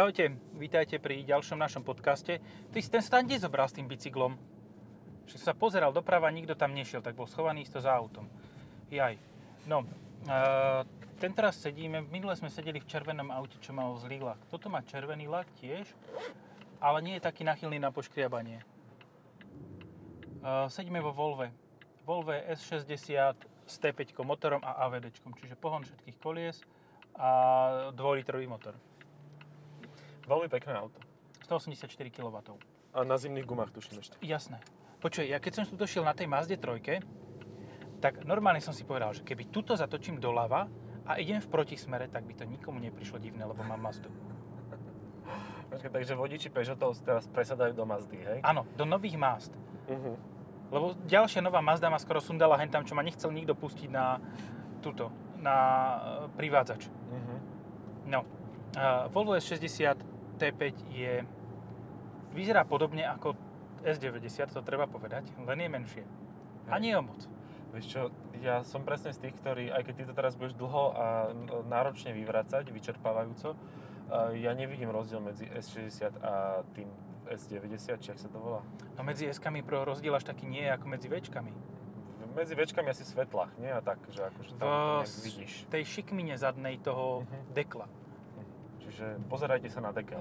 Ahojte, vítajte pri ďalšom našom podcaste. Ty si ten stan kde zobral s tým bicyklom? Že sa pozeral doprava, nikto tam nešiel, tak bol schovaný isto za autom. Jaj. No, ten teraz sedíme, minule sme sedeli v červenom aute, čo malo zlý lak. Toto má červený lak tiež, ale nie je taký nachylný na poškriabanie. Sedíme vo Volve. Volve S60 s T5 motorom a AWD, čiže pohon všetkých kolies a 2-litrový motor. Veľmi pekné auto. 184 kW. A na zimných gumách tuším ešte. Jasné. Počuj, ja keď som tu došiel na tej Mazde 3, tak normálne som si povedal, že keby tuto zatočím doľava a idem v protismere, tak by to nikomu neprišlo divné, lebo mám Mazdu. Počkaj, takže vodiči Peugeotov teraz presadajú do Mazdy, hej? Áno, do nových Mazd. Uh-huh. Lebo ďalšia nová Mazda ma skoro sundala hentam, čo ma nechcel nikto pustiť na tuto, na privádzač. Uh-huh. No, Volvo S60 T5 vyzerá podobne ako S90, to treba povedať, len je menšie. A nie o moc. Vieš čo, ja som presne z tých, ktorí, aj keď ty to teraz budeš dlho a náročne vyvracať, vyčerpávajúco, ja nevidím rozdiel medzi S60 a tým S90, či ak sa to volá. No medzi S-kami rozdiel až taký nie je ako medzi V-čkami. Medzi V-čkami asi svetlách, nie? A tak, že akože tam to vidíš. V tej šikmine zadnej toho dekla. Čiže pozerajte sa na dekel.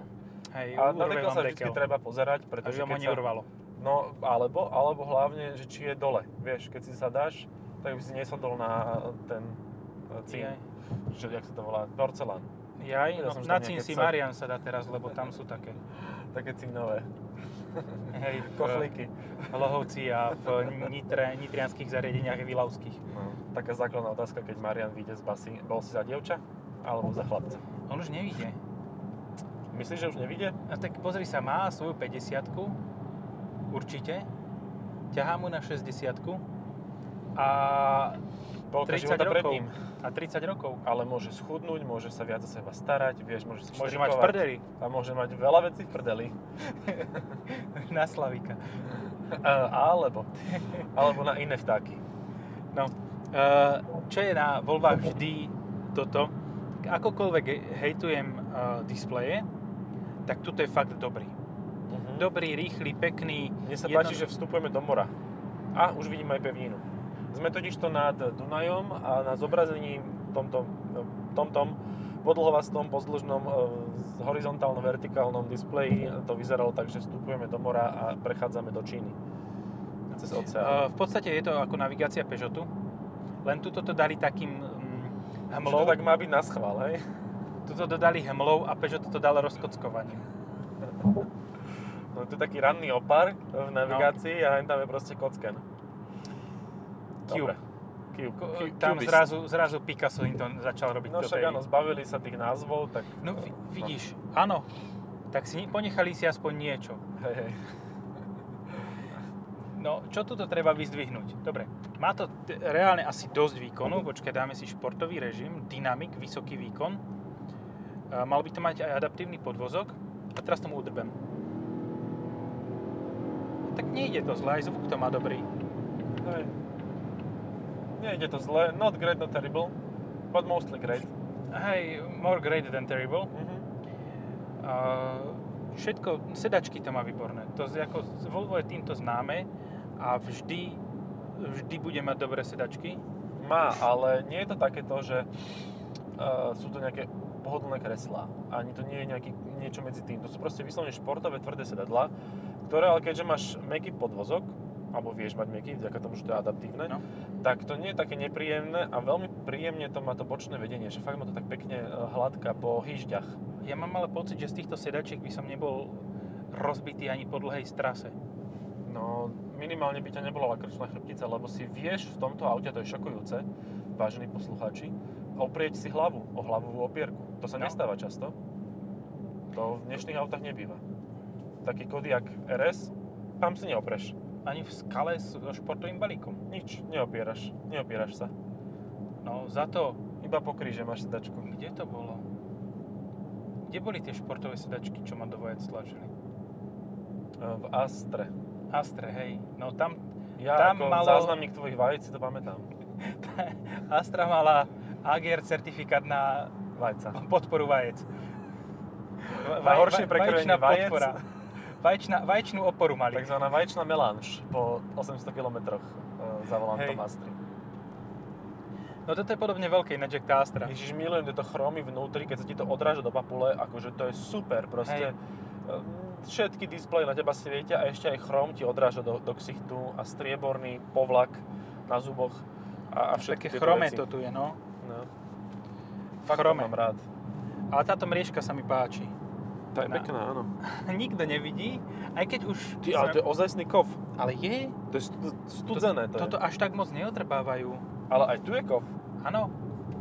Hej, a na dekel sa vždy treba pozerať, pretože aby ho neurvalo. No, alebo hlavne, že či je dole. Vieš, keď si sadáš, tak by si nesadol na ten cín. Čiže, jak sa to volá, porcelán. Jaj, no, na cín si Marian sa dá teraz, lebo tam sú také. Také cínové. Hej, koflíky. V Lohovci a v nitrianských zariadeniach vilavských. No, taká základná otázka, keď Marian vyjde z basy. Bol si za dievča? Alebo za chlapca? On už nevidie. Myslíš, že už nevidie? No tak pozri sa, má svoju 50-ku, určite. Ťahá mu na 60-ku a 30 rokov. A 30 rokov. Ale môže schudnúť, môže sa viac o seba starať, vieš, môže si štrikovať. Môže mať v prdeli. A môže mať veľa vecí v prdeli. Na Slavíka. Alebo na iné vtáky. No, čo je na Volvách vždy toto, akokoľvek hejtujem displeje, tak tuto je fakt dobrý. Uh-huh. Dobrý, rýchly, pekný. Mne sa páči, že vstupujeme do mora. A už vidím aj pevninu. Sme totižto nad Dunajom a na zobrazení tomto podlhovastom, pozdĺžnom, horizontálno-vertikálnom displeji to vyzeralo tak, že vstupujeme do mora a prechádzame do Číny. Cez oceán. V podstate je to ako navigácia Peugeotu. Len tuto to dali takým hmlou. To tak má byť naschvál, hej? Toto dodali hmlou a Peugeot to dalo rozkockovaním. No, to je taký ranný opar v navigácii a tam je proste kocken. Cube. Tam zrazu Picasso im to začal robiť. No však áno, zbavili sa tých názvov, tak... No vidíš, áno. Tak si ponechali si aspoň niečo. Hej. No, čo tu treba vyzdvihnúť? Dobre, má to reálne asi dosť výkonu. Počkaj, dáme si športový režim, dynamik, vysoký výkon. Mal by to mať aj adaptívny podvozok. A teraz tomu udrbem. Tak nejde to zle, aj zvuk to má dobrý. Hej. Nejde to zle, not great, not terrible, but mostly great. Hej, more great than terrible. Mm-hmm. Všetko, sedačky to má výborné. To ako Volvo je týmto známe a vždy bude mať dobré sedačky. Má, ale nie je to takéto, že sú to nejaké pohodlné kreslá. Ani to nie je niečo medzi tým. To sú proste vyslovene športové tvrdé sedadlá, ktoré ale keďže máš mäkký podvozok, alebo vieš mať mäkký, vďaka tomu, že to je adaptívne, no. Tak to nie je také nepríjemné a veľmi príjemne to má to bočné vedenie, že fakt ma to tak pekne hladká po hýžďach. Ja mám ale pocit, že z týchto sedačiek by som nebol rozbitý ani po dlhej strase. No, minimálne by ťa nebola krčná chrbtica, lebo si vieš v tomto aute, to je šokujúce, vážení poslucháči, oprieť si hlavu o hlavovú opierku. To sa nestáva často. To v dnešných autách nebýva. Taký Kodiaq RS, tam si neopreš. Ani v skale so športovým balíkom. Nič, neopieraš sa. No, za to... Iba po kríže máš sedačku. Kde to bolo? Kde boli tie športové sedačky, čo ma do vojec stlačili? V Astre. Astre, hej. No tam... Ja tam ako malo... záznamník tvojich vajec si to pamätám. Astra mala AGR certifikát na vajca. Podporu vajec. horšie prekrojenie vajec. Vaječnú oporu mali. Takzvaná vaječná melanž po 800 km za volantom Astry. No toto je podobne veľké na Jack tá Astra. Ježiš, milujem tieto chromy vnútri, keď sa ti to odráža do papule, akože to je super, proste. Hej. Všetky displeje na teba svietia a ešte aj chrom ti odráža do ksichtu a strieborný povlak na zuboch a všetky tieto veci. Také chrome to tu je, no. No. Fakt to mám rád. Ale táto mriežka sa mi páči. Tá je pekná, áno. Nikto nevidí, aj keď už... Ty, ale to je ozajstný kov. Ale je. To je studzené. Toto až tak moc neodrbávajú. Ale aj tu je kov. Áno.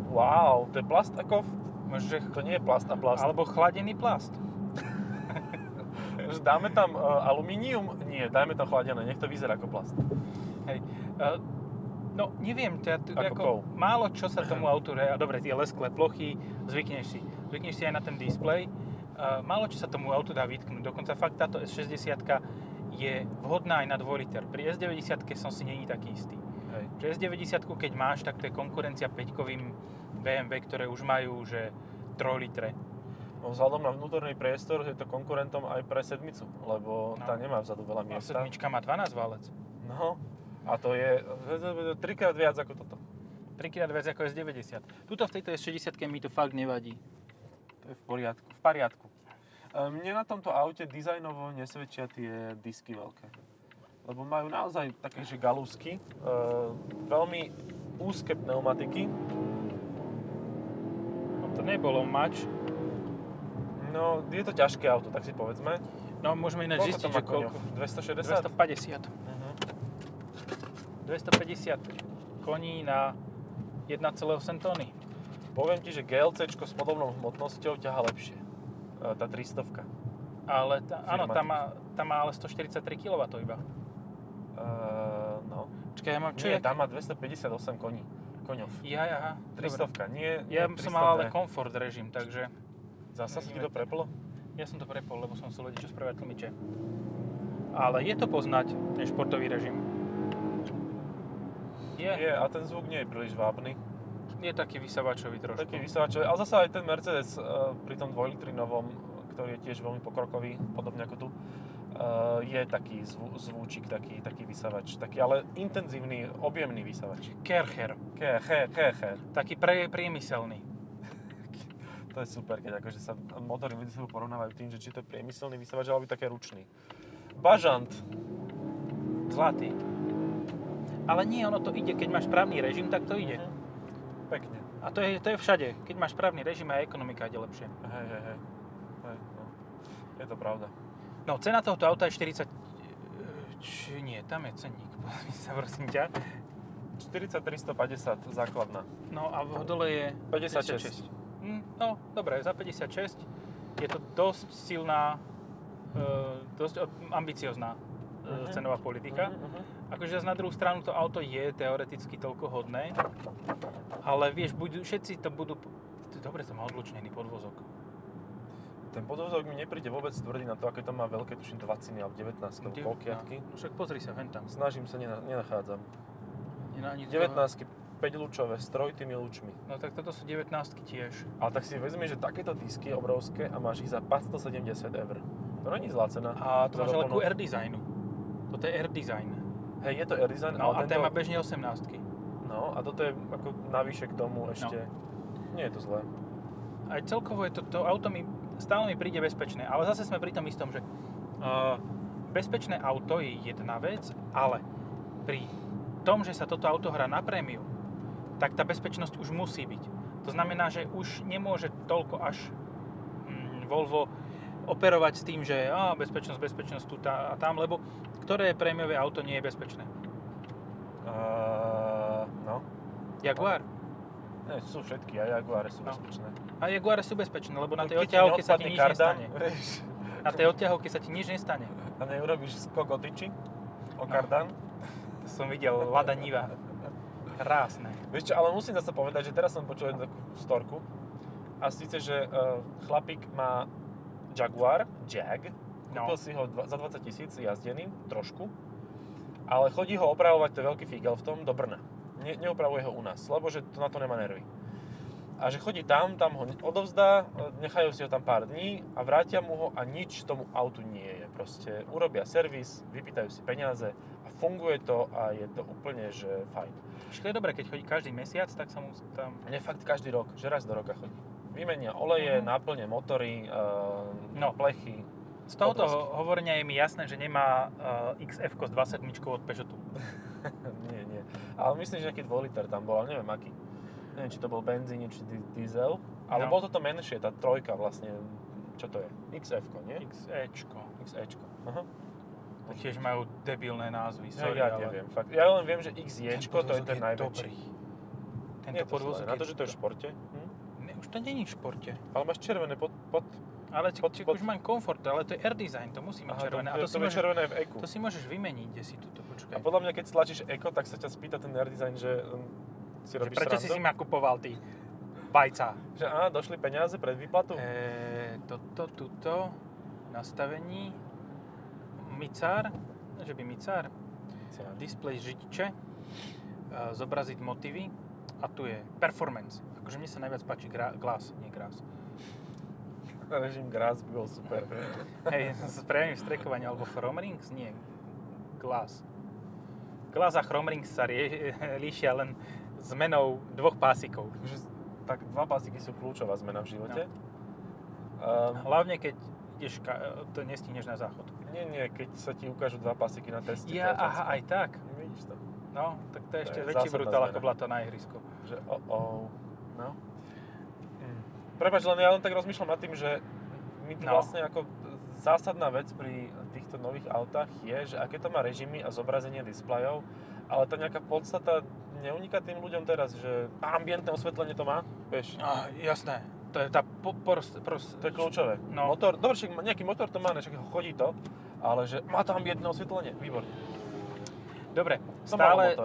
Wow, to je plast a kov. To nie je plast a plast. Alebo chladený plast. Dáme tam alumínium? Nie, dajme tam chladené, nech to vyzerá ako plast. Hej. No, neviem, ako málo čo sa tomu autu... Dobre, tie lesklé plochy, zvykneš si aj na ten displej. Málo čo sa tomu autu dá vytknúť. Dokonca fakt táto S60 je vhodná aj na 2 liter. Pri S90 som si není taký istý. Hej. S90 keď máš, tak to je konkurencia 5-kovým BMW, ktoré už majú že 3 litre. No, vzhľadom na vnútorný priestor je to konkurentom aj pre sedmicu, lebo tá nemá vzadu veľa miesta. A sedmička má 12 válec. No a to je 3-krát viac ako toto. 3-krát viac ako S90. Tuto v tejto S60 mi to fakt nevadí. V poriadku. Mne na tomto aute dizajnovo nesvedčia tie disky veľké. Lebo majú naozaj také, že galúsky. Veľmi úzke pneumatiky. To nebolo mač. No, je to ťažké auto, tak si povedzme. No, môžeme ináč zistiť, že koľko? 260? 250. Uh-huh. 250 koní na 1,8 tony. Poviem ti, že GLCčko s podobnou hmotnosťou ťaha lepšie. Tá 300-ka. Ale áno, tá má ale 143 kW iba. No. Počkaj, ja mám čo? Nie, tá má 258 koní. Koňov. Ja. 300-ka, nie. Ja som mal ale komfort režim, takže... Zasa si ti to preplo? Ja som to prepol, lebo som si ľudí čo spravia tlmiče. Ale je to poznať, ten športový režim. Je, a ten zvuk nie je príliš vápny. Je taký vysavačový trošku. Taký vysavačový, ale zasa aj ten Mercedes pri tom 2-litrinovom, ktorý je tiež veľmi pokrokový, podobne ako tu, je taký zvúčik, taký vysavač, taký ale intenzívny, objemný vysavač. Kercher. Taký priemyselný. To je super, keď akože sa motory medzi sebou porovnávajú tým, že či to je priemyselný vysavač, alebo také ručný. Bažant. Zlatý. Ale nie, ono to ide, keď máš právny režim, tak to ide. Mhm. Pekne. A to je všade. Keď máš právny režim, aj ekonomika ide lepšie. Hej. No. Je to pravda. No, cena tohto auta je 40... Či nie, tam je cenník. Pozri sa, prosím ťa. 4350 základná. No a v dole je... 56. No, dobre, za 56 je to dosť silná, dosť ambiciozná cenová politika. Akože na druhú stranu to auto je teoreticky toľko hodné, ale vieš, všetci to budú... Dobre, to má odlučnený podvozok. Ten podvozok mi nepríde vôbec tvrdý na to, aké to má veľké, tuším 20 alebo 19 polkiatky. Však pozri sa, ven tam. Snažím sa, nenachádzam. 19-ky, 5-lúčové, s trojtými lúčmi. No tak toto sú 19-ky tiež. Ale tak si vezmi, že takéto disky obrovské a máš ich za 570 eur. To není zlá cena. A to máš ale ku Air Designu. Toto je Air Design. Hej, je to Air Design. No a ten má bežne 18-ky. No a toto je ako navyše k tomu ešte. No. Nie je to zlé. Aj celkovo je to auto stále mi príde bezpečné, ale zase sme pri tom istom, že bezpečné auto je jedna vec, ale pri tom, že sa toto auto hrá na prémiu, tak tá bezpečnosť už musí byť. To znamená, že už nemôže toľko až Volvo operovať s tým, že bezpečnosť tu a tam, lebo ktoré prémiové auto nie je bezpečné? No. Jaguar? Ne, sú všetky, aj Jaguare sú bezpečné. A Jaguare sú bezpečné, lebo na tej odťahovke sa ti nič nestane. Vieš. Na tej odťahovke sa ti nič nestane. A neurobíš skok o tyči? O kardan? To som videl, Lada Niva. Krásne. Vieš čo, ale musím zase povedať, že teraz som počul jednu takú storku a síce, že chlapík má Jag, kúpil si ho za 20 000 jazdený, trošku, ale chodí ho opravovať, to je veľký fígel v tom, do Brna. Neopravuje ho u nás, lebo že to na to nemá nervy. a že chodí tam ho odovzdá, nechajú si ho tam pár dní a vrátia mu ho a nič tomu autu nie je. Proste urobia servis, vypýtajú si peniaze a funguje to a je to úplne, že fajn. Čiže to je dobré, keď chodí každý mesiac, tak sa mu tam... Nie, fakt každý rok, že raz do roka chodí. Vymenia oleje, náplne motory, plechy. Z tohoto hovorenia je mi jasné, že nemá XF-ko s 27 od Peugeotu. nie. Ale myslím, že nejaký 2-liter tam bol, neviem aký. Neviem, či to bol benzín, či diesel, ale bol toto menšie, tá trojka vlastne, čo to je? XF-ko, nie? XE-čko. Aha. To tiež majú debilné názvy, sorry, ja neviem, fakt. Ja len viem, že XE-čko, to je ten najväčší. Tento podvozok je dobrý. Na to, že to je v športe? Ne, už to není v športe. Ale máš červené pod... Ale už mám komfort, ale to je Air Design, to musí mať červené. A to si môžeš, červené v Eku. To si môžeš vymeniť, kde si tuto, počkaj. A podľa mňa, keď stlačíš Eko, tak sa ťa spýta ten Air Design, že si robíš srandu. Prečo si ma kupoval, ty bajca? Že áno, došli peniaze pred výplatu? Toto, tuto, nastavení, micár, že by micár, display židiče, zobraziť motivy a tu je performance. Akože mne sa najviac páči glas, nie grás. Režim Gras by bol super. Hej, správim strekovanie, alebo Chrome Rings? Nie, Glass. Glass a Chrome Rings sa líšia len zmenou dvoch pásikov. Tak dva pásiky sú kľúčová zmena v živote. No. Hlavne keď ideš, to nestihneš na záchod. Nie, keď sa ti ukážu dva pásiky na teste. Aj tak. Vidíš to? No, tak to je ešte väčší brutál, ako bola to na ihrisku. Že no. Prepáč, ja len tak rozmýšľam nad tým, že mi vlastne ako zásadná vec pri týchto nových autách je, že aké to má režimy a zobrazenie displejov, ale tá nejaká podstata neuniká tým ľuďom teraz, že ambientné osvetlenie to má, vieš? Jasné, to je tá to je kľúčové. No. Motor, dobrý, nejaký motor to má, nečak chodí to, ale že má to ambientné osvetlenie, výborné. Dobre,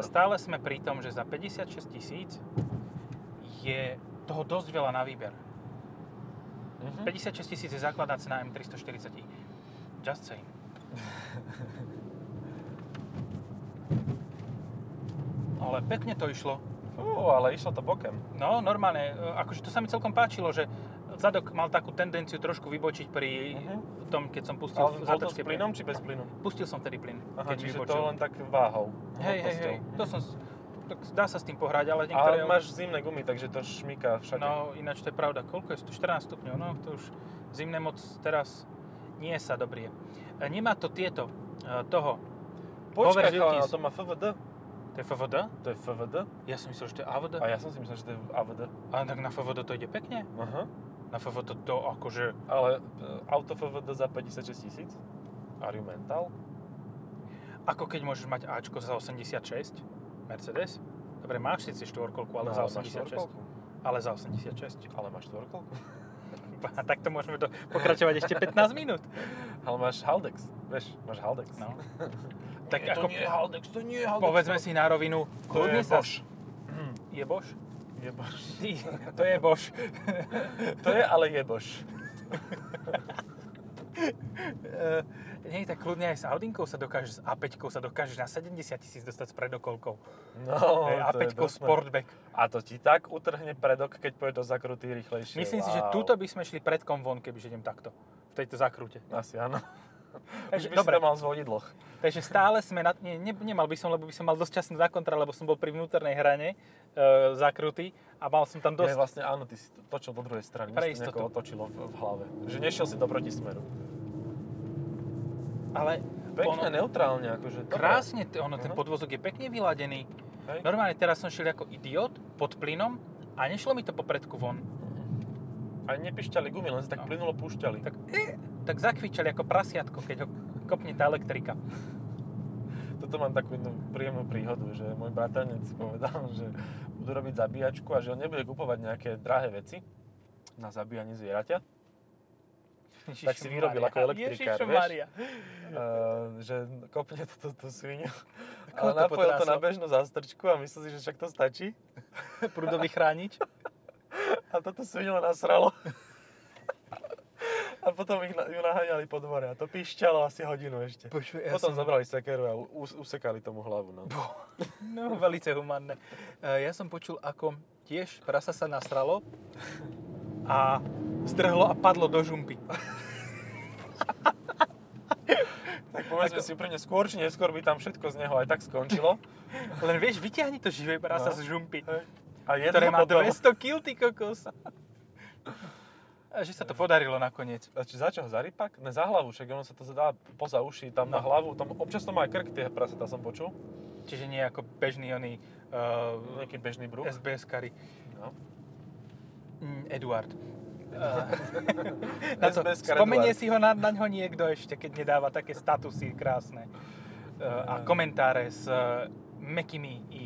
stále sme pri tom, že za 56 000 je toho dosť veľa na výber. 56 000 je základná cena M340. Just saying. Ale pekne to išlo. Ale išlo to bokem. No, normálne. Akože to sa mi celkom páčilo, že zadok mal takú tendenciu trošku vybočiť pri tom, keď som pustil zatočky. Ale bol to s plynom či bez plynu? Pustil som vtedy plyn. Aha, čiže vybočil. To len tak váhou. Hej. To som... Tak dá sa s tým pohrať, ale niektoré... Ale máš zimné gumy, takže to šmíka všade. No, ináč to je pravda. Koľko je? 14 stupňov, no to už zimné moc teraz nie sa dobrie. Nemá to tieto, toho... Počkaj, to má FWD. To je FWD? To je FWD. Ja som myslel, že to je AWD. A ja som si myslel, že to je AWD. Ale tak na FWD to ide pekne. Aha. Na FWD to akože... Ale auto FWD za 56 000? Argumental? Ako keď môžeš mať Ačko za 86? Mercedes? Dobre, máš síce štvorkolku, ale za 86. Ale za 86. Ale máš štvorkolku? A takto môžeme to pokračovať ešte 15 minút. Ale máš Haldex, vieš, máš Haldex. No. Tak nie, ako... To nie je Haldex. Povedzme si na rovinu, kľudne sa... Je Bosch? To je Bosch. To je, ale je Bosch. Nie, tak kľudne aj s Audinkou sa dokážeš, s A5-kou sa dokážeš na 70 000 dostať s predokolkou. No, A5-kou Sportback. A to ti tak utrhne predok, keď pôjdeš do zakrutí rýchlejšie. Myslím si, že túto by sme šli predkom von, kebyže idem takto. V tejto zakrute. Asi áno. Takže, už by si to mal zvoniť dlh. Takže stále sme na... nemal by som, lebo by som mal dosť časný zákontra, lebo som bol pri vnútornej hrane zakrutý a mal som tam dosť... Vlastne áno, ty si točil do druhej strany. Pre istotu. Niekoho točilo v hlave. Že nešiel si do protismeru. Ale pekne, neutrálne, akože. Krásne, ono, ten podvozok je pekne vyladený. Hej. Normálne teraz som šiel ako idiot pod plynom a nešlo mi to popredku von. A nepišťali gumy, len sa tak plynulo púšťali. Tak zakvičali ako prasiatko, keď ho kopne tá elektrika. Toto mám takú jednu príjemnú príhodu, že môj bratanec povedal, že budú robiť zabíjačku a že on nebude kupovať nejaké drahé veci na zabíjanie zvieraťa. Tak si vyrobil ako elektrikár, vieš, že kopne tú svinu, ale napojil to na bežnú zástrčku a myslel si, že však to stačí. Prúdový chránič. A toto svinu nasralo. A potom ju naháňali po dvore a to píšťalo asi hodinu ešte. Počuj, potom zobrali sekeru a usekali tomu hlavu. No, velice humánne. Ja som počul, ako tiež prasa sa nasralo a strhlo a padlo do žumpy. Tak povedzme si úplne, skôr či neskôr by tam všetko z neho aj tak skončilo. Len vieš, vyťahni to živé prasa z žumpy, ktoré má 200 kg, ty kokos. A že sa to podarilo nakoniec. A či začal za rypak? Ne, za hlavu, však ono sa to zadá poza uši, tam na hlavu. Tam, občas to má aj krk, tie prasatá som počul. Čiže nie ako bežný oný... nejaký bežný brúk? SBS-kary. No. Eduard. Spomenie si ho naňho niekto ešte, keď nedáva také statusy krásne a komentáre s mäkkými i.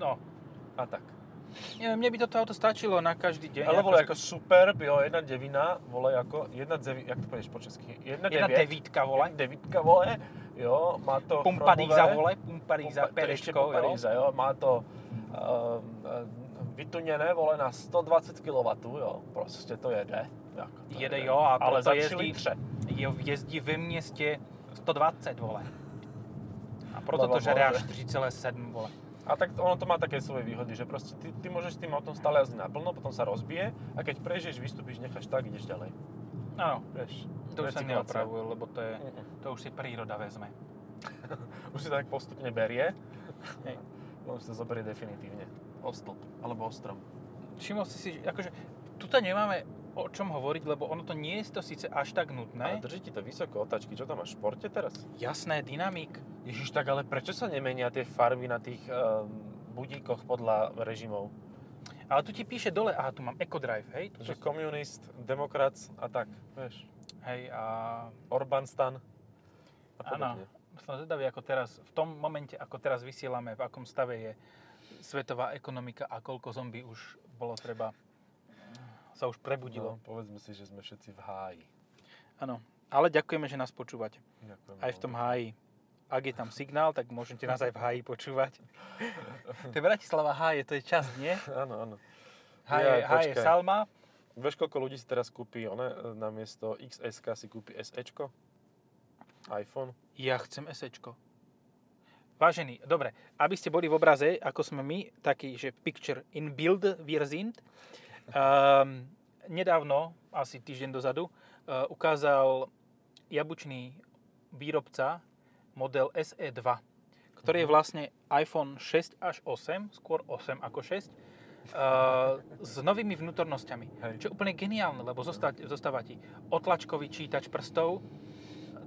No a tak. Neviem, mne by toto auto stačilo na každý deň. Ale volej ako super, bylo 1.9, volej ako 1.9, jak to povieš po česky? 1.9 volej. 1.9 volej, jo, má to pumpadíza volej, pumpadíza, perečko, jo. Má to... vytunené, vole, na 120 kW, jo, proste to jede. Jako, to jede, jo, a ale proto jezdí ve městě 120, vole. A proto to žere až 4,7, vole. A tak ono to má také svoje výhody, že proste ty môžeš s tým autom stále jazdiť naplno, potom sa rozbije a keď prežiješ, vystúpiš, necháš tak, ideš ďalej. Áno, to už sa neopravuje, lebo to je, to už si príroda vezme. Už si tak postupne berie, už sa zoberie definitívne. Ostĺp, alebo ostrom. Všimol si si, akože, tuto nemáme o čom hovoriť, lebo ono to nie je to síce až tak nutné. Ale drží ti to vysoko otáčky, čo tam máš v športe teraz? Jasné, dynamik. Ježiš, tak ale prečo sa nemenia tie farby na tých budíkoch podľa režimov? Ale tu ti píše dole, aha, tu mám EcoDrive, hej? Že komunist, demokrat a tak, vieš. Hej, a... Orbánstan a podobne. Áno, som zvedavý, ako teraz, v tom momente, ako teraz vysielame, v akom stave je svetová ekonomika a koľko zombie už bolo treba, sa už prebudilo. No, povedzme si, že sme všetci v háji. Áno, ale ďakujeme, že nás počúvate. Ďakujeme. Aj v tom háji. Ak je tam signál, tak môžete nás aj v háji počúvať. To je Bratislava háje, to je čas, nie? Áno, áno. Háje Salma. Vieš, koľko ľudí si teraz kúpi, namiesto XS-ka si kúpi SE-čko? iPhone? Ja chcem SE-čko. Vážení, dobre, aby ste boli v obraze, ako sme my, taký, že picture in build wir sind, nedávno, asi týždeň dozadu, ukázal jabučný výrobca model SE2, ktorý je vlastne iPhone 6 až 8, skôr 8 ako 6, s novými vnútornosťami. Hej. Čo je úplne geniálne, lebo zostáva ti otlačkový čítač prstov,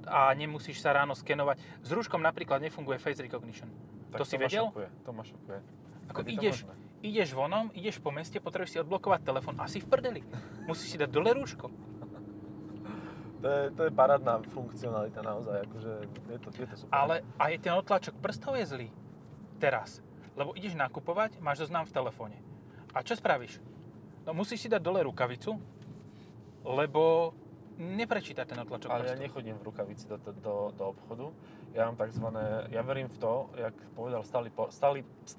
a nemusíš sa ráno skenovať. S rúškom napríklad nefunguje Face Recognition. Tak to si vedel? To ma šokuje. Ako ideš vonom, ideš po meste, potrebuješ si odblokovať telefon, asi v prdeli. Musíš si dať dole rúško. To je parádna funkcionalita naozaj, akože je to super. Ale aj ten otlačok prstov je zlý teraz, lebo ideš nakupovať, máš zoznam v telefóne. A čo spravíš? No musíš si dať dole rukavicu, lebo neprečíta ten otlačok. Ale ja nechodím v rukavici do obchodu. Ja mám takzvané, ja verím v to, jak povedal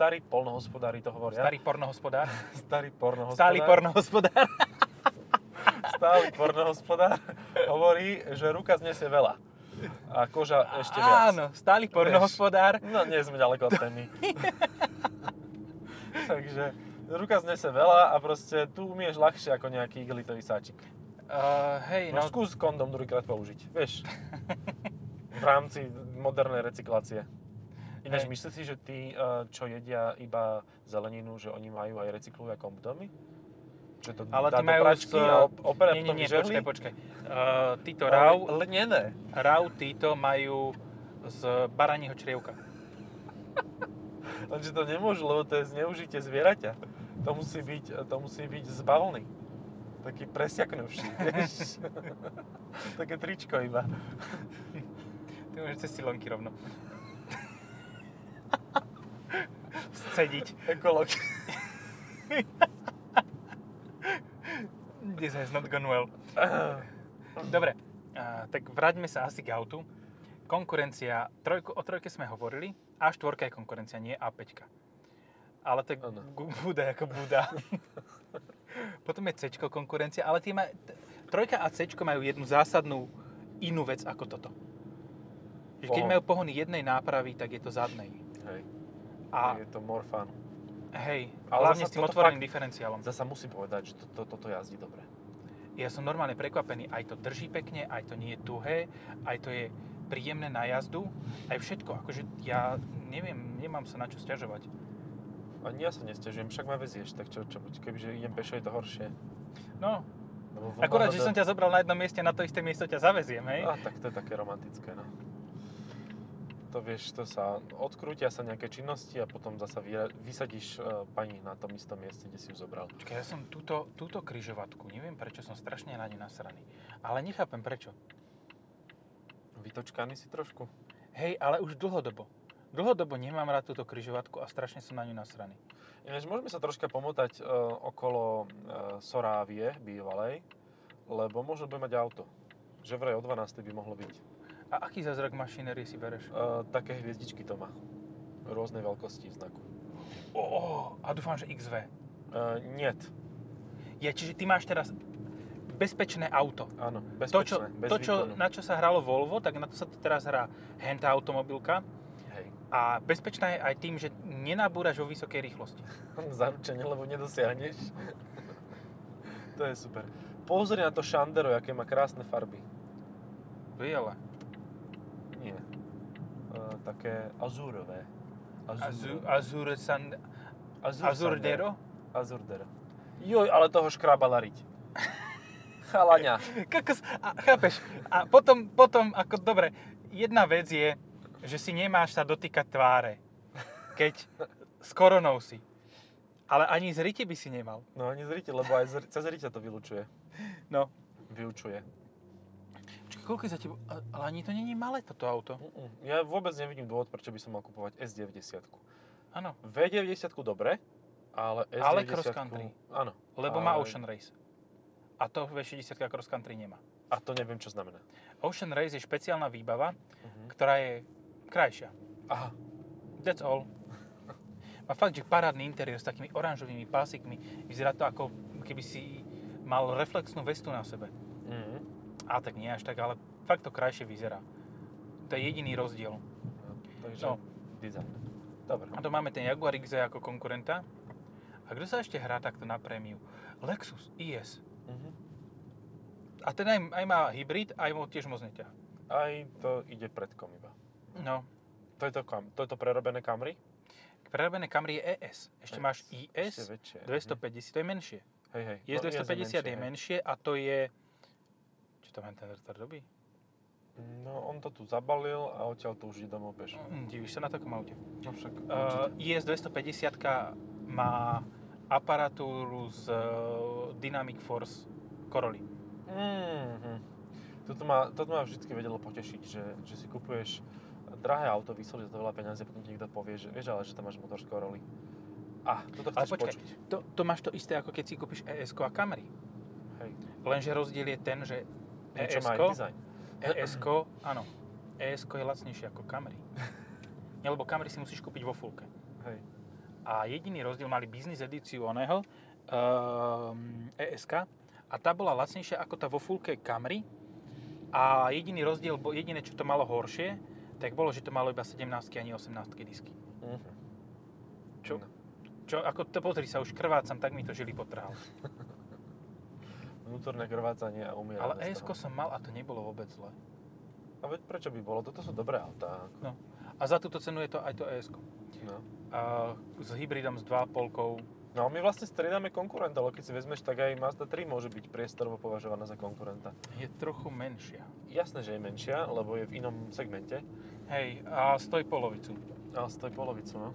starý poľnohospodári, to hovoria. Starý pornohospodár? Starý pornohospodár hovorí, že ruka znesie veľa. A koža ešte viac. Áno, stály pornohospodár. No nie sme ďaleko od témy. Takže ruka znese veľa a proste tu umieš ľahšie ako nejaký igelitový sáčik. Skús kondom druhýkrát použiť, vieš, v rámci modernej recyklácie. Ináč, myslíš si, že tí, čo jedia iba zeleninu, že oni majú aj recyklujú kondomy? Čo to ale tí majú už... Nie, počkaj. Títo rau... Lnené. Rau títo majú z baraního črievka. Lenže to nemôžu, lebo to je zneužitie zvieraťa. To musí byť z bavlny. Taký presiaknúvší, vieš? Také tričko iba. Ty môžeš cez silonky rovno. Scediť. Ekolog. This has not gone well. Dobre, tak vráťme sa asi k autu. Konkurencia, o trojke sme hovorili, a štvorka je konkurencia, nie A5. Ale tak bude ako Buda. Potom je C-čko konkurencia, ale trojka a C-čko majú jednu zásadnú inú vec ako toto. Keď majú pohony jednej nápravy, tak je to zadnej. Hej. A je to more fun. Hej, ale hlavne s tým otvoreným diferenciálom. Zasa musím povedať, že toto jazdí dobre. Ja som normálne prekvapený, aj to drží pekne, aj to nie je tuhé, aj to je príjemné na jazdu, aj všetko. Akože ja neviem, nemám sa na čo sťažovať. Ani ja sa nesťažujem, však ma vezieš, tak čo, kebyže idem pešo, je to horšie. No, akorát, že som ťa zobral na jednom mieste, na to isté miesto ťa zaveziem, hej? A tak to je také romantické, no. To vieš, to sa odkrútia sa nejaké činnosti a potom zasa vysadíš pani na tom istom mieste, kde si ju zobral. Počkaj, ja som túto križovatku, neviem prečo, som strašne na ne nasraný. Ale nechápem prečo. Vytočkaný si trošku. Hej, ale už dlhodobo. Dlhodobo nemám rád túto križovatku a strašne som na ňu nasraný. Ináč môžeme sa troška pomotať okolo Sorávie bývalej, lebo možno bude mať auto. Že vraj o 12. by mohlo byť. A aký zázrak mašinérie si bereš? Také hviezdičky to má. Rôznej veľkosti v znaku. A dúfam, že XV. Niet. Ja, čiže ty máš teraz bezpečné auto. Áno, bezpečné. Na čo sa hralo Volvo, tak na to sa teraz hrá hentá automobilka. Hej. A bezpečná je aj tým, že nenabúraš vo vysokej rýchlosti. Zaručene, lebo nedosiahneš. To je super. Pozri na to Šandero, aké má krásne farby. Biele. Nie. Také azúrové. Azurdero? Azurdero. Joj, ale toho škrábala riť. Chalaňa. Kokos, chápeš? A potom, ako dobre, jedna vec je, že si nemáš sa dotýkať tváre, keď s koronou si. Ale ani z riti by si nemal. No ani z riti, lebo aj cez riťa to vylučuje. No. Vylučuje. Čiže koľko je za teba? Ale ani to není malé toto auto. Ja vôbec nevidím dôvod, prečo by som mal kupovať S90-ku. Áno. V90-ku dobre, ale S90-ku... Ale cross country. Áno. Lebo má Ocean Race. A to V60-ka cross country nemá. A to neviem, čo znamená. Ocean Race je špeciálna výbava, ktorá je krajšia. Aha. That's all. Má fakt, že parádny interiér s takými oranžovými pásikmi. Vyzerá to ako keby si mal reflexnú vestu na sebe. A tak nie až tak, ale fakt to krajšie vyzerá. To je jediný rozdiel. Takže dizajn. Dobre. A to máme ten Jaguar XZ ako konkurenta. A kto sa ešte hrá takto na prémiu? Lexus IS. A ten aj má hybrid, aj mu tiež moc neťahá. Aj to ide predkom iba. No. To je to prerobené Camry? Prerobené Camry je ES. Ešte máš IS 250, to je menšie. Hej. IS 250 je menšie a to je... Čo to Hentender robí? No, on to tu zabalil a odtiaľ to už ide domov peš. Divíš sa na takom aute. No však. IS 250-ka má aparatúru z Dynamic Force Corolly. Toto ma vždycky vedelo potešiť, že si kupuješ drahé auto, vysolí za to veľa peňazí a potom ti niekto povie, že vieš, ale že tam máš motor z Corolly. Toto chceš počuť. To máš to isté, ako keď si kúpiš ES-ko a Camry. Hej. Lenže rozdiel je ten, že ES-ko je lacnejšie ako Camry. Lebo Camry si musíš kúpiť vo fullke. Hej. A jediný rozdiel mali business edíciu oného ES-ka a tá bola lacnejšia ako tá vo fullke Camry a jediný rozdiel, jediné čo to malo horšie, tak bolo, že to malo iba 17-ky a nie 18-ky disky. Čo? Ako to pozri sa, už krvácam, tak mi to žily potrhal. Vnútorné krvácanie a umieranie. Ale ES-ko som mal a to nebolo vôbec zle. A veď prečo by bolo? Toto sú dobré autá. No. A za túto cenu je to aj to ES-ko. No. S hybridom s 2,5-kou. No my vlastne striedáme konkurenta, ale keď si vezmeš, tak aj Mazda 3 môže byť priestorovo považovaná za konkurenta. Je trochu menšia. Jasné, že je menšia, lebo je v inom segmente. Hej, a stojí polovicu. No.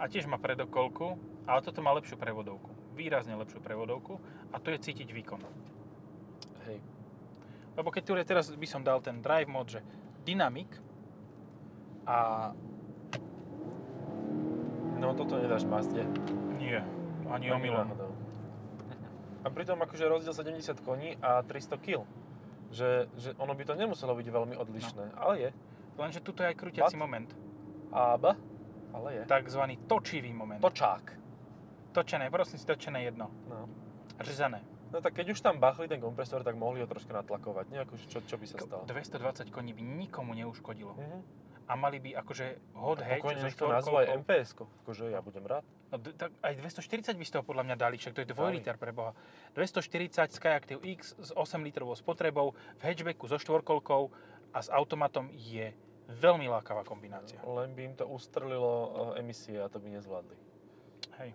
A tiež má predokolku, ale toto má lepšiu prevodovku. Výrazne lepšiu prevodovku a to je cítiť výkon. Hej. Lebo keď tu teraz by som dal ten drive mode, že dynamic a... No toto nedáš Mazde. Nie, ani omylom. A pritom akože rozdiel 70 koní a 300 kg. Že ono by to nemuselo byť veľmi odlišné, ale je. Lenže tuto je aj krúťací moment. Ale je. Takzvaný točivý moment. Točák. Točené, prosím si, točené jedno. No. Řezané. No tak keď už tam bachli ten kompresor, tak mohli ho troška natlakovať. Čo by sa stalo? 220 koní by nikomu neuškodilo. A mali by akože hot hatch. Pokojne, nech to nazval aj MPS-ko. Akože ja budem rád. No, tak aj 240 by z toho podľa mňa dali, však to je 2 liter pre Boha. 240 Skyactiv-X s 8 litrovou spotrebou, v hatchbacku so štvorkolkou a s automatom je veľmi lákavá kombinácia. Len by im to ustrelilo emisie a to by nezvládli. Hej.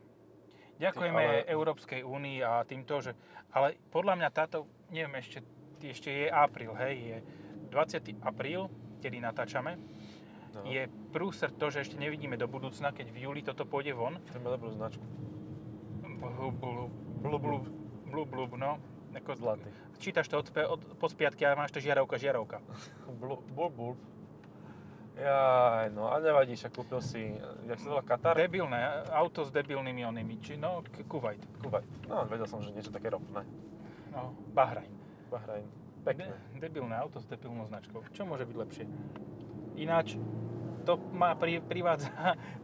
Ďakujeme Európskej únii a týmto, že... Ale podľa mňa táto, neviem, ešte je apríl, hej, je 20. apríl, kedy natáčame. No. Je prúser to, že ešte nevidíme do budúcna, keď v júli toto pôjde von. Chceme dobrú značku. Blub, no. Ako zlatý. Čítaš to po spiatke a máš to žiarovka. Blub. Jaj, no a nevadí, však kúpil si, jak sa to volá, Katar? Debilné, auto s debilnými onými, či no, Kuwait. No, vedel som, že niečo také ropné. No, Bahrajn. Pekné. Debilné auto s debilnou značkou. Čo môže byť lepšie? Ináč, to má privádza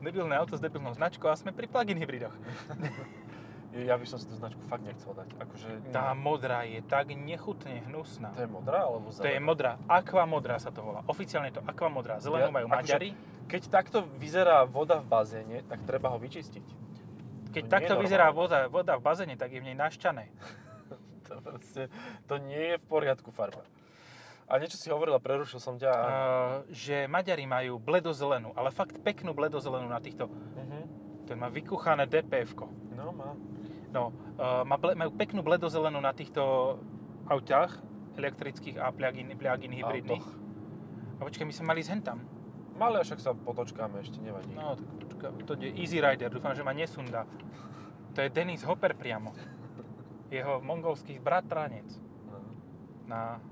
debilné auto s debilnou značkou a sme pri plug-in hybridoch. Ja by som si tú značku fakt nechcel dať. Akože... Tá modrá je tak nechutne hnusná. To je modrá alebo zelená? To je modrá. Aquamodrá sa to volá. Oficiálne to aquamodrá. Zelenú majú Maďari. Keď takto vyzerá voda v bazéne, tak treba ho vyčistiť. Keď takto vyzerá voda v bazéne, tak je v nej našťané. To nie je v poriadku farba. A niečo si hovorila, prerušil som ťa. Že Maďari majú bledozelenú, ale fakt peknú bledozelenú na týchto. Uh-huh. Ten má vykuchané DPF-ko. No, má. No, majú peknú bledozelenú na týchto autách elektrických a plug-in hybridných. A počkaj, my sme mali ísť hentam. Mali, a však sa potočkáme, ešte nevadí. No, tak počkaj, to je Easy Rider, dúfam, že ma nesundá. To je Dennis Hopper priamo. Jeho mongolský bratranec. Na...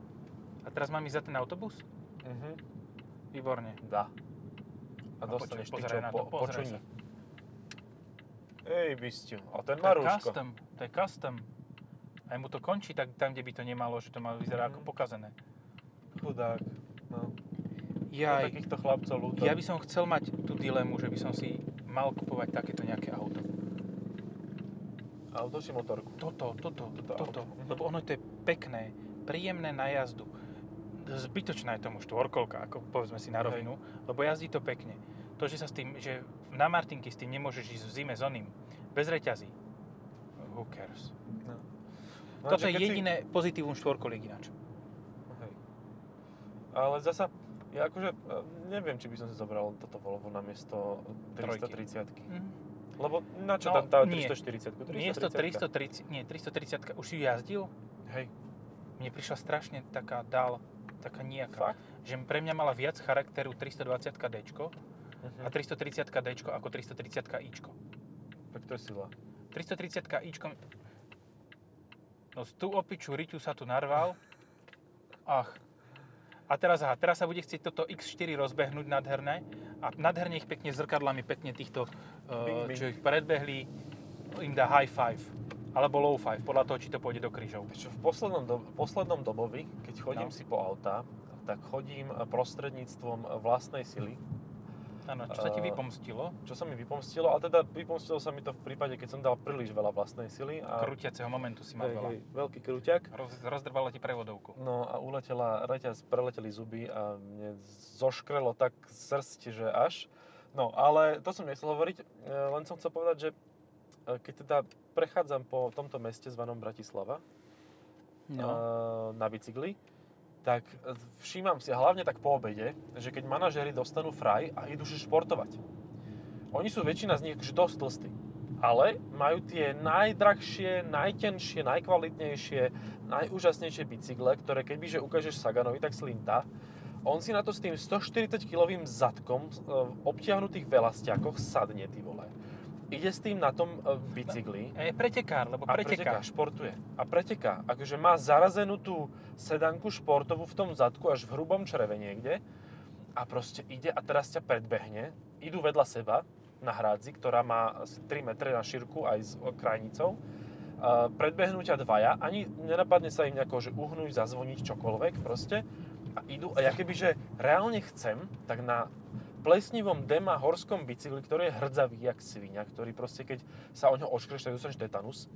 A teraz mám ísť za ten autobus? Mhm. Výborne. Dá. A dostaneš ty čo po čuní. Ej, bystiu. A ten má rúško. To je custom. Aj mu to končí tak, tam, kde by to nemalo, že to má vyzerá ako pokazené. Chudák. No. Ja takýchto chlapcov ľúto. Ja by som chcel mať tú dilemu, že by som si mal kupovať takéto nejaké auto. Auto či motorku? Toto. Lebo ono to je pekné, príjemné na jazdu. Zbytočná je tomu štvorkolka, ako povedzme si na rovinu, lebo jazdí to pekne. To, že sa s tým, že na Martinky s tým nemôžeš ísť v zime s oným, bez reťazí. Who cares? No. No, toto je jediné pozitívum štvorkoliek ináč. Hej. Ale zasa, ja akože neviem, či by som si zobral toto Volvo na miesto 330-ky. Mm-hmm. Lebo na čo tam tá 340-ku? 330-ka. Už si ju jazdil? Hej. Mne prišla strašne taká dál, taká nejaká. Fakt? Že pre mňa mala viac charakteru 320 Dčko a 330 Dčko ako 330 Ičko. Tak to je sila. 330 Ičko... No z tú opiču ryťu sa tu narval. Ach. A teraz sa bude chcieť toto X4 rozbehnúť nadherné. A nadherne ich pekne zrkadlami, pekne týchto, čo ich predbehli, im dá high five. Alebo low five, podľa toho, či to pôjde do krížov. Čo v poslednom dobovi, keď chodím si po autá, tak chodím prostredníctvom vlastnej sily. Áno, čo sa ti vypomstilo? Čo sa mi vypomstilo? A teda vypomstilo sa mi to v prípade, keď som dal príliš veľa vlastnej sily. A krúťaceho momentu si mal veľa. Veľký krúťak. Rozdrbala ti prevodovku. No a uletela reťaz, preleteli zuby a mne zoškrelo tak srst, že až. No, ale to som nechcel hovoriť, len som chcel povedať, že keď teda prechádzam po tomto meste zvanom Bratislava na bicykli, tak všímam si, hlavne tak po obede, že keď manažéri dostanú fraj a idú športovať. Oni sú väčšina z nich akože dosť tlstí, ale majú tie najdrahšie, najtenšie, najkvalitnejšie, najúžasnejšie bicykle, ktoré kebyže ukážeš Saganovi, tak slintá. On si na to s tým 140-kilovým zadkom v obtiahnutých velasťakoch sadne, ty vole. Ide s tým na tom bicykli. A je pretekár, lebo preteká. Športuje. A preteká. Akože má zarazenú tú sedanku športovú v tom zadku až v hrubom čreve niekde. A proste ide a teraz ťa predbehne. Idú vedľa seba na hrádzi, ktorá má 3 metre na šírku aj s krajnicou. Predbehnú ťa dvaja. Ani nenapadne sa im nejako, že uhnúť, zazvoniť, čokoľvek proste. A idú. A ja kebyže reálne chcem, tak na... plesnivom dema horskom bicykli, ktorý je hrdzavý jak sviňa, ktorý proste keď sa o ňo oškreš, tak dostaneš tetanus.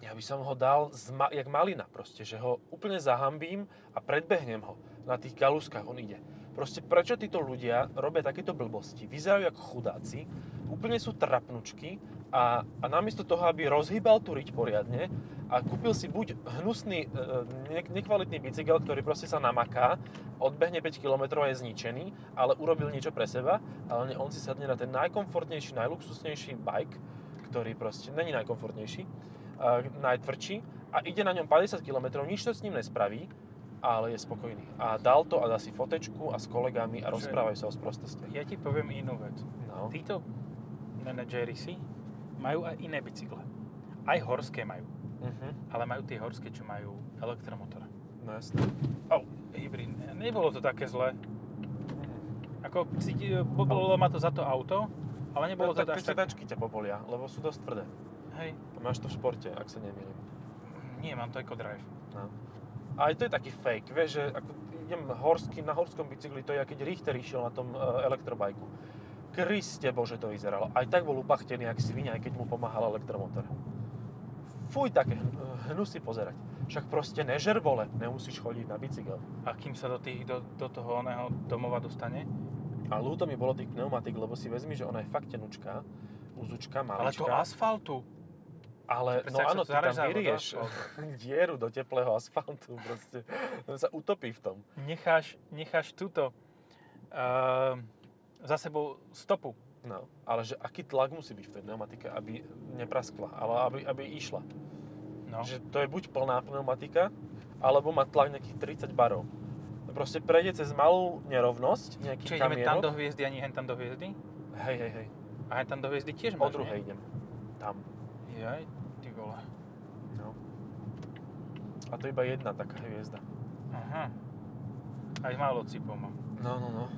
Ja by som ho dal jak malina proste, že ho úplne zahambím a predbehnem ho na tých galuskách, on ide. Proste prečo títo ľudia robia takéto blbosti? Vyzerajú ako chudáci, úplne sú trapnučky a namiesto toho, aby rozhýbal tú riť poriadne a kúpil si buď hnusný, nekvalitný bicykel, ktorý proste sa namaká, odbehne 5 km a je zničený, ale urobil niečo pre seba, ale on si sadne na ten najkomfortnejší, najluxusnejší bike, ktorý proste není najkomfortnejší, najtvrdší a ide na ňom 50 km, nič to s ním nespraví, ale je spokojný. A dal to a dá si fotečku a s kolegami a rozprávajú sa o sprostosti. Ja ti poviem inú vec. No. Títo manažéri si majú aj iné bicykle. Aj horské majú. Uh-huh. Ale majú tie horské, čo majú elektromotor. No jasné. Hybrid. Nebolo to také zlé. Ako, pobolilo ma to za to auto, ale nebolo to až tak... Tak sedačky ťa pobolia, lebo sú dosť tvrdé. Hej. Máš to v športe, ak sa nemýlim. Nie, mám to EcoDrive. No. A aj to je taký fake, vieš, že ako idem na horskom bicykli, to je, keď Richter išiel na tom elektrobajku. Kriste Bože, to vyzeralo. Aj tak bol upachtený, jak svinia, aj keď mu pomáhal elektromotor. Fuj, také hnusy pozerať. Však proste nežer, vole, nemusíš chodiť na bicykel. A kým sa do toho oného domova dostane? A ľúto mi bolo tých pneumatik, lebo si vezmi, že ona je fakt tenučká, uzučka, malička. Ale to asfaltu. Ale, no áno, ty tam vyrieš dieru do teplého asfaltu, proste. On sa utopí v tom. Necháš túto za sebou stopu. No, ale že aký tlak musí byť v tej pneumatike, aby nepraskla, ale aby išla. No. Že to je buď plná pneumatika, alebo má tlak nejakých 30 barov. Proste prejde cez malú nerovnosť, nejaký kamienok. Čiže ideme tam do hviezdy, ani hen tam do hviezdy? Hej. A hen tam do hviezdy tiež máš, nie? O druhej idem. Tam. Jaj, ty vole. No. A to iba jedna taká hviezda. Aha. Aj málo cipov mám. No.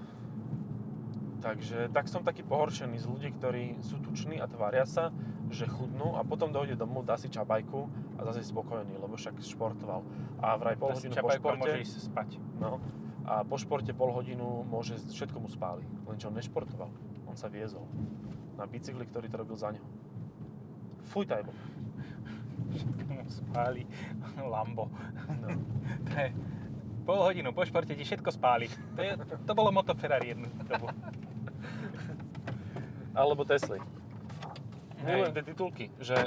Takže, tak som taký pohoršený z ľudí, ktorí sú tuční a tvária sa, že chudnú a potom dojde domov, dá si čabajku a zase je spokojný, lebo však športoval. A vraj pol hodinu po športe... môže ísť spať. No. A po športe pol hodinu môže všetko mu spáli. Lenže on nešportoval. On sa viezol. Na bicykli, ktorý to robil za neho. Fuj, tajbo. Spáli Lambo. No. To je pol hodinu po športe ti všetko spáli. To bolo moto Ferrari jednu dobu. Alebo Tesly. Milujem tie titulky, že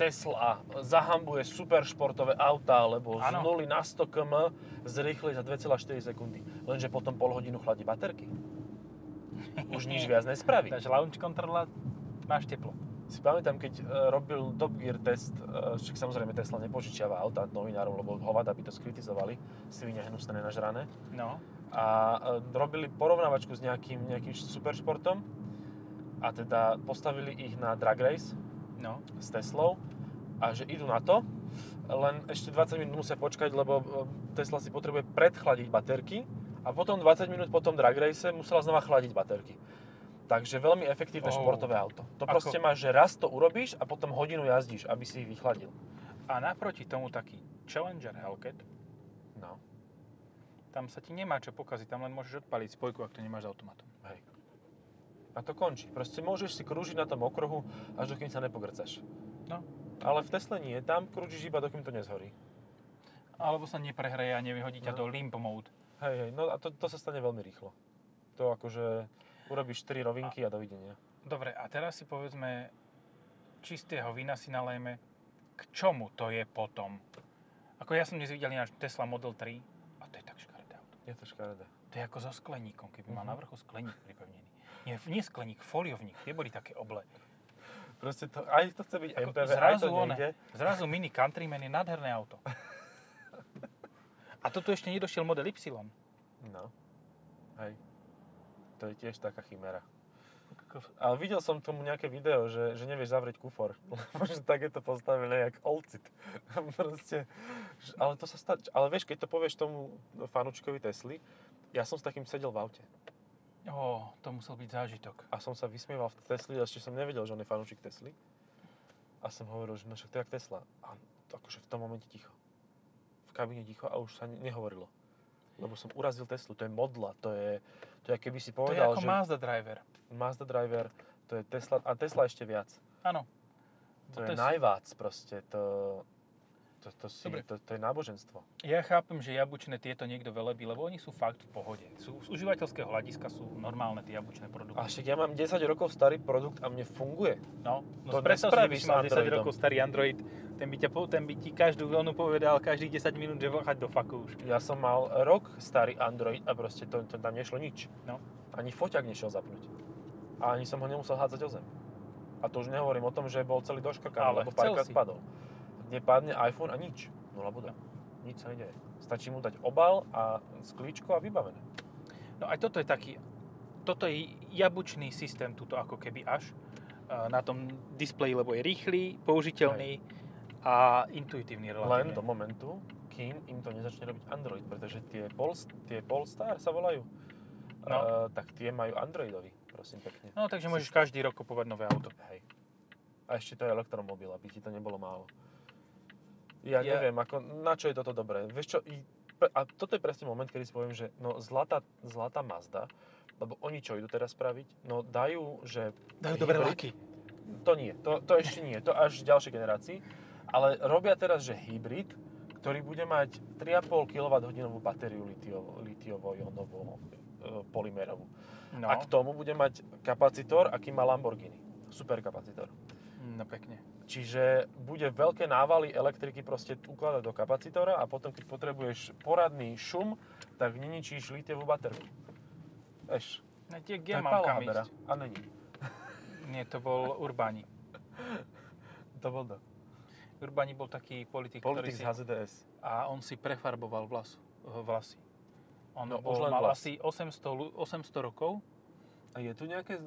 Tesla zahambuje superšportové autá, lebo z 0 na 100 km zrýchli za 2,4 sekundy. Lenže potom pol hodinu chladí baterky. Už nič viac nespraví. Takže launch control, máš teplo. Si pamätám, keď robil Top Gear test, však samozrejme Tesla nepožičiava auta novinárom, lebo hovada by to skritizovali, svine hnusné nenažrané. No. A robili porovnávačku s nejakým superšportom a teda postavili ich na Drag Race s Teslou a že idú na to, len ešte 20 minút musia počkať, lebo Tesla si potrebuje predchladiť baterky a potom 20 minút po tom Drag Race musela znova chladiť baterky. Takže veľmi efektívne športové auto. To proste máš, že raz to urobíš a potom hodinu jazdíš, aby si ich vychladil. A naproti tomu taký Challenger Hellcat. No. Tam sa ti nemá čo pokaziť, tam len môžeš odpaliť spojku, ak to nemáš s automatom. Hej. A to končí. Proste môžeš si krúžiť na tom okruhu, až dokým sa nepogrcaš. No. Ale v Tesle nie, tam krúžiš iba dokým to nezhorí. Alebo sa neprehreje a nevyhodí ťa do limp mode. Hej, no a to sa stane veľmi rýchlo. To akože... Urobíš 4 rovinky a dovidenia. Dobre, a teraz si povedzme, čistého vína si nalejme, k čomu to je potom? Ako ja som dnes videl ináč Tesla Model 3 a to je tak škaredé auto. Je to škaredé. To je ako so skleníkom, keby mal na vrchu skleník pripevnený. Nie skleník, foliovník, tie boli také oble. Proste to, aj to chce byť MPV, aj to nejde. Zrazu mini Countryman je nádherné auto. A toto ešte nedošiel Model Y. No, hej. To je tiež taká chimera. Ale videl som tomu nejaké video, že nevieš zavrieť kufor. Lebo tak je to postavené, jak olcit. Proste, ale to sa stačí. Ale vieš, keď to povieš tomu fanúčkovi Tesly, ja som s takým sedel v aute. To musel byť zážitok. A som sa vysmieval v Tesly, ešte som nevedel, že on je fanúčik Tesly. A som hovoril, že no však to je jak Tesla. A akože v tom momente ticho. V kabíne ticho a už sa nehovorilo. Lebo som urazil Teslu, to je modla, to je keby si povedal, že... To je ako Mazda driver, to je Tesla, a Tesla ešte viac. Áno. To je najvác proste, to... To je náboženstvo. Ja chápem, že jabučné tieto niekto velebí, lebo oni sú fakt v pohode. Sú, z užívateľského hľadiska sú normálne tie jabučné produkty. A však ja mám 10 rokov starý produkt a mne funguje. No to nespravíš s Androidom. 10 rokov starý Android, ten by ti každú vlnu povedal každých 10 minút, že vrchať do faku už. Ja som mal rok starý Android a proste to tam nešlo nič. No. Ani foťák nešiel zapnúť. A ani som ho nemusel hádzať o zem. A to už nehovorím o tom, že bol celý doškrkaný, lebo párkrát spadol. Nepadne iPhone a nič. Nula boda. Nič sa nedeje. Stačí mu dať obal a sklíčko a vybavené. No aj toto je jabučný systém tuto ako keby až na tom displeji, lebo je rýchly, použiteľný a intuitívny relatívne. Len do momentu, kým im to nezačne robiť Android, pretože tie Polestar sa volajú, tak tie majú Androidový, prosím pekne. No takže môžeš každý rok kupovať nové auto. Hej. A ešte to je elektromobil, aby ti to nebolo málo. Ja neviem, ako, na čo je toto dobré. Vieš čo, a toto je presne moment, kedy si poviem, že no zlatá Mazda, lebo oni čo idú teraz spraviť? No dajú dobré vlaky. To nie, to ešte nie, to až v ďalšej generácii. Ale robia teraz, že hybrid, ktorý bude mať 3,5 kWh batériu litiovo-ionovú polymerovú. No. A k tomu bude mať kapacitor, aký má Lamborghini. Superkapacitor. No pekne. Čiže bude veľké návaly elektriky proste ukladať do kapacitora a potom, keď potrebuješ poradný šum, tak neničíš litievú baterku. Eš. Na tie G mám kam ísť. A není. Nie, to bol Urbani. To bol to. Urbani bol taký politik z HZDS. A on si prefarboval vlasy. On už mal asi 800 rokov. A je tu nejaké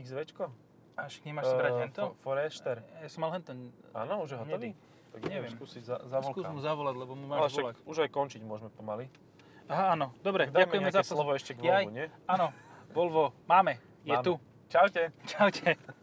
XVčko? Až nemáš si brať hento? Forester. Ja som mal hento. Áno, už je hotový? Tak neviem. Skúsiť zavolkám. Skús mu zavolať, lebo mu máš volať. Už aj končiť môžeme pomaly. Aha, áno. Dobre, ďakujeme za slovo ešte k Volvo, nie? Áno, Volvo máme. Je tu. Čaute.